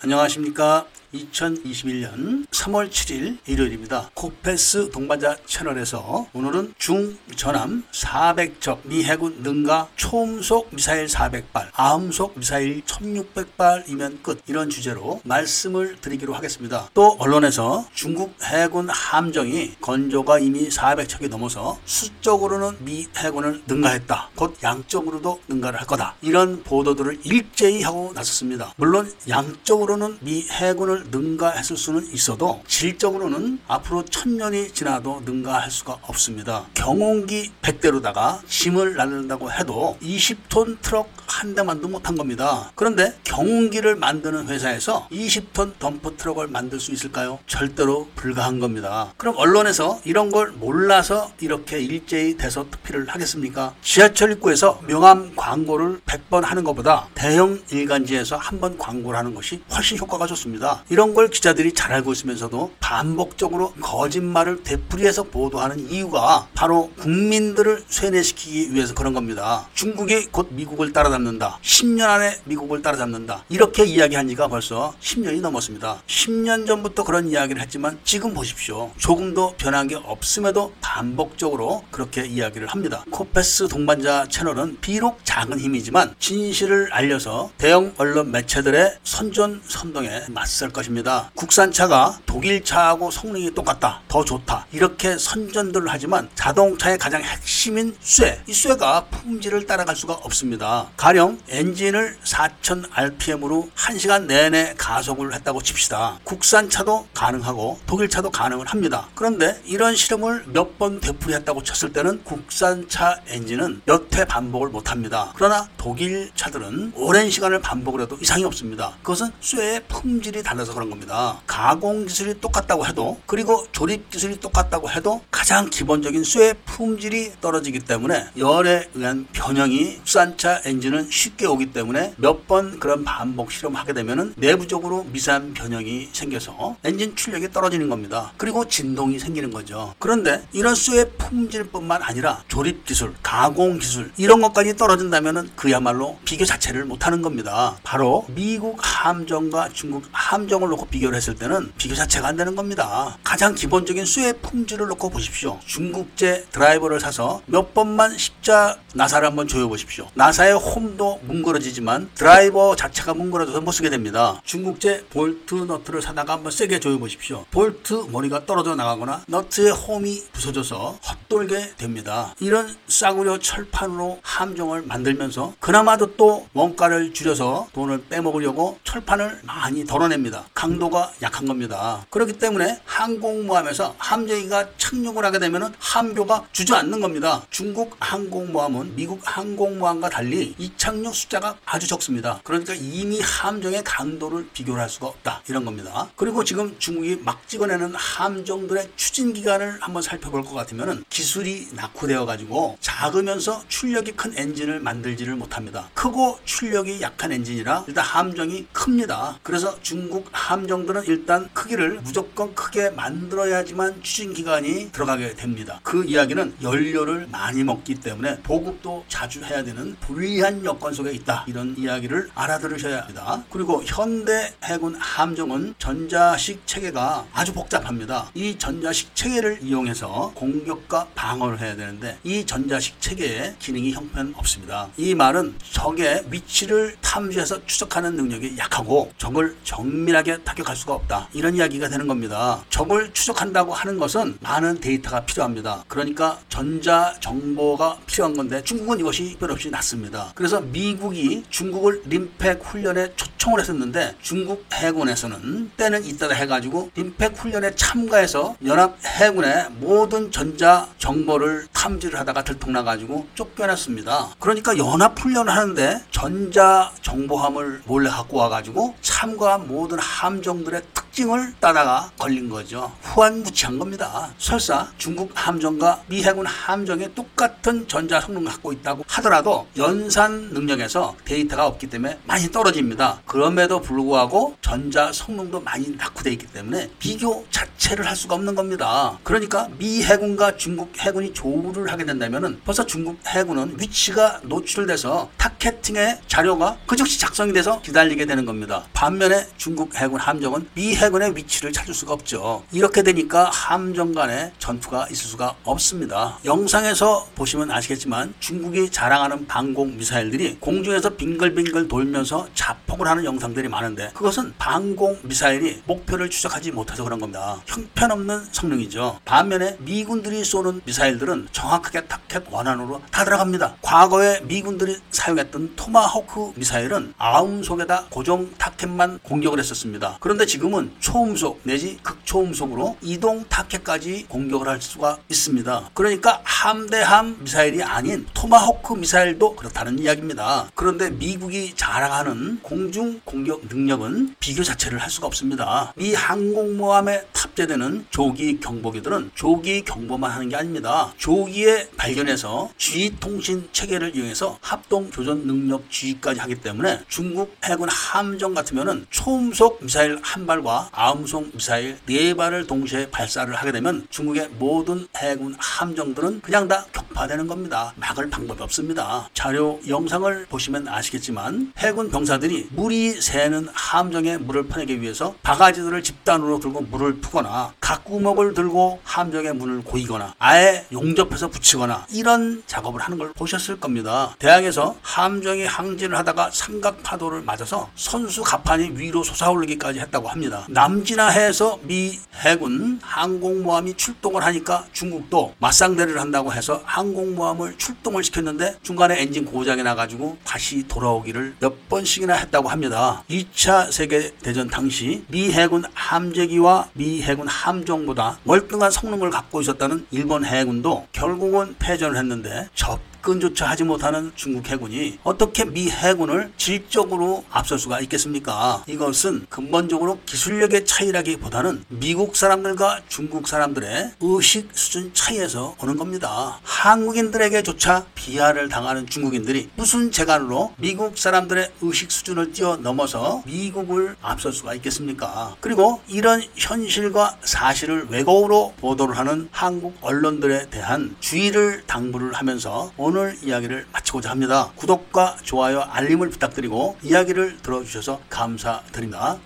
안녕하십니까. 2021년 3월 7일 일요일입니다. 코페스 동반자 채널에서 오늘은 중전함 400척, 미해군 능가 초음속 미사일 400발, 아음속 미사일 1600발이면 끝, 이런 주제로 말씀을 드리기로 하겠습니다. 또 언론에서 중국 해군 함정이 건조가 이미 400척이 넘어서 수적으로는 미 해군을 능가했다, 곧 양적으로도 능가를 할 거다, 이런 보도들을 일제히 하고 나섰습니다. 물론 양적으로는 미 해군을 능가했을 수는 있어도 질적으로는 앞으로 1000년이 지나도 능가할 수가 없습니다. 경운기 100대로다가 짐을 나른다고 해도 20톤 트럭 한 대만도 못한 겁니다. 그런데 경운기를 만드는 회사에서 20톤 덤프 트럭을 만들 수 있을까요? 절대로 불가한 겁니다. 그럼 언론에서 이런 걸 몰라서 이렇게 일제히 대서특필을 하겠습니까? 지하철 입구에서 명함 광고를 100번 하는 것보다 대형 일간지에서 한 번 광고를 하는 것이 훨씬 효과가 좋습니다. 이런 걸 기자들이 잘 알고 있으면서도 반복적으로 거짓말을 되풀이해서 보도하는 이유가 바로 국민들을 쇠뇌시키기 위해서 그런 겁니다. 중국이 곧 미국을 따라잡는다, 10년 안에 미국을 따라잡는다, 이렇게 이야기한 지가 벌써 10년이 넘었습니다. 10년 전부터 그런 이야기를 했지만 지금 보십시오. 조금도 변한 게 없음에도 반복적으로 그렇게 이야기를 합니다. 코페스 동반자 채널은 비록 작은 힘이지만 진실을 알려서 대형 언론 매체들의 선전선동에 맞설 것입니다. 국산차가 독일차하고 성능이 똑같다, 더 좋다, 이렇게 선전들을 하지만 자동차의 가장 핵심인 쇠, 이 쇠가 품질을 따라갈 수가 없습니다. 가령 엔진을 4000rpm으로 1시간 내내 가속을 했다고 칩시다. 국산차도 가능하고 독일차도 가능을 합니다. 그런데 이런 실험을 몇 번 되풀이했다고 쳤을 때는 국산차 엔진은 몇 회 반복을 못합니다. 그러나 독일차들은 오랜 시간을 반복을 해도 이상이 없습니다. 그것은 쇠의 품질이 달라서 그런 겁니다. 가공 기술이 똑같다고 해도, 그리고 조립 기술이 똑같다고 해도 가장 기본적인 쇠의 품질이 떨어지기 때문에 열에 의한 변형이 국산차 엔진은 쉽게 오기 때문에 몇 번 그런 반복 실험하게 되면 내부적으로 미세한 변형이 생겨서 엔진 출력이 떨어지는 겁니다. 그리고 진동이 생기는 거죠. 그런데 이런 쇠의 품질뿐만 아니라 조립 기술, 가공 기술, 이런 것까지 떨어진다면 그야말로 비교 자체를 못하는 겁니다. 바로 미국 함정과 중국 함정을 놓고 비교를 했을 때는 비교 자체가 안 되는 겁니다. 가장 기본적인 쇠의 품질을 놓고 보십시오. 중국제 드라이버를 사서 몇 번만 십자 나사를 한번 조여보십시오. 나사의 홈도 뭉그러지지만 드라이버 자체가 뭉그러져서 못 쓰게 됩니다. 중국제 볼트 너트를 사다가 한번 세게 조여보십시오. 볼트 머리가 떨어져 나가거나 너트의 홈이 부서져서 헛돌게 됩니다. 이런 싸구려 철판으로 함정을 만들면서 그나마도 또 원가를 줄여서 돈을 빼먹으려고 철판을 많이 덜어냅니다. 강도가 약한 겁니다. 그렇기 때문에 항공모함에서 함재기가 착륙을 하게 되면 함교가 주저앉는 겁니다. 중국 항공모함은 미국 항공모함과 달리 이착륙 숫자가 아주 적습니다. 그러니까 이미 함정의 강도를 비교를 할 수가 없다, 이런 겁니다. 그리고 지금 중국이 막 찍어내는 함정들의 추진 기간을 한번 살펴볼 것 같으면 기술이 낙후되어 가지고 작으면서 출력이 큰 엔진을 만들지를 못합니다. 크고 출력이 약한 엔진이라 일단 함정이 큽니다. 그래서 중국 함정들은 일단 크기를 무조건 크게 만들어야지만 추진 기간이 들어가게 됩니다. 그 이야기는 연료를 많이 먹기 때문에 보급도 자주 해야 되는 불리한 여건 속에 있다, 이런 이야기를 알아들으셔야 합니다. 그리고 현대 해군 함정은 전자식 체계가 아주 복잡합니다. 이 전자식 체계를 이용해서 공격과 방어를 해야 되는데 이 전자식 체계의 기능이 형편없습니다. 이 말은 적의 위치를 탐지해서 추적하는 능력이 약하고 적을 정밀하게 타격할 수가 없다, 이런 이야기가 되는 겁니다. 적을 추적한다고 하는 것은 많은 데이터가 필요합니다. 그러니까 전자 정보가 필요한 건데 중국은 이것이 변함없이 낮습니다. 그래서 미국이 중국을 림팩 훈련에 초청을 했었는데 중국 해군에서는 때는 이따다 해가지고 림팩 훈련에 참가해서 연합 해군의 모든 전자 정보를 탐지를 하다가 들통나가지고 쫓겨났습니다. 그러니까 연합 훈련을 하는데 전자 정보함을 몰래 갖고 와가지고 참가한 모든 함정들의 특징 특징을 따다가 걸린 거죠. 후안무치한 겁니다. 설사 중국 함정과 미 해군 함정에 똑같은 전자 성능을 갖고 있다고 하더라도 연산 능력에서 데이터가 없기 때문에 많이 떨어집니다. 그럼에도 불구하고 전자 성능도 많이 낙후되어 있기 때문에 비교 자체를 할 수가 없는 겁니다. 그러니까 미 해군과 중국 해군이 조우를 하게 된다면 벌써 중국 해군은 위치가 노출돼서 타겟팅의 자료가 그 즉시 작성이 돼서 기다리게 되는 겁니다. 반면에 중국 해군 함정은 미 해군의 위치를 찾을 수가 없죠. 이렇게 되니까 함정 간에 전투가 있을 수가 없습니다. 영상에서 보시면 아시겠지만 중국이 자랑하는 방공 미사일들이 공중에서 빙글빙글 돌면서 자폭을 하는 영상들이 많은데 그것은 방공 미사일이 목표를 추적하지 못해서 그런 겁니다. 형편없는 성능이죠. 반면에 미군들이 쏘는 미사일들은 정확하게 타켓 원안으로 다 들어갑니다. 과거에 미군들이 사용했던 토마호크 미사일은 아음속에다 고정 타켓만 공격을 했었습니다. 그런데 지금은 초음속 내지 극초음속으로 이동 타켓까지 공격을 할 수가 있습니다. 그러니까 함대함 미사일이 아닌 토마호크 미사일도 그렇다는 이야기입니다. 그런데 미국이 자랑하는 공중 공격 능력은 비교 자체를 할 수가 없습니다. 미 항공모함에 탑재되는 조기 경보기들은 조기 경보만 하는 게 아닙니다. 조기에 발견해서 지휘통신 체계를 이용해서 합동교전 능력 지휘까지 하기 때문에 중국 해군 함정 같으면 초음속 미사일 한 발과 아음속 미사일 4발을 동시에 발사를 하게 되면 중국의 모든 해군 함정들은 그냥 다 격파되는 겁니다. 막을 방법이 없습니다. 자료 영상을 보시면 아시겠지만 해군 병사들이 물이 새는 함정에 물을 퍼내기 위해서 바가지들을 집단으로 들고 물을 푸거나 각구멍을 들고 함정에 문을 고이거나 아예 용접해서 붙이거나 이런 작업을 하는 걸 보셨을 겁니다. 대항에서 함정이 항진을 하다가 삼각파도를 맞아서 선수 갑판이 위로 솟아오르기까지 했다고 합니다. 남진하해에서 미 해군 항공모함이 출동을 하니까 중국도 맞상대를 한다고 해서 항공모함을 출동을 시켰는데 중간에 엔진 고장이 나가지고 다시 돌아오기를 몇 번씩이나 했다고 합니다. 2차 세계대전 당시 미 해군 함재기와 미 해군 함정보다 월등한 성능을 갖고 있었다는 일본 해군도 결국은 패전을 했는데 접근조차 하지 못하는 중국 해군이 어떻게 미 해군을 질적으로 앞설 수가 있겠습니까? 이것은 근본적으로 기술력의 차이라기보다는 미국 사람들과 중국 사람들의 의식 수준 차이에서 오는 겁니다. 한국인들에게조차 비하를 당하는 중국인들이 무슨 재간으로 미국 사람들의 의식 수준을 뛰어넘어서 미국을 앞설 수가 있겠습니까? 그리고 이런 현실과 사실을 왜곡으로 보도를 하는 한국 언론들에 대한 주의를 당부를 하면서 오늘 이야기를 마치고자 합니다. 구독과 좋아요, 알림을 부탁드리고 이야기를 들어주셔서 감사드립니다.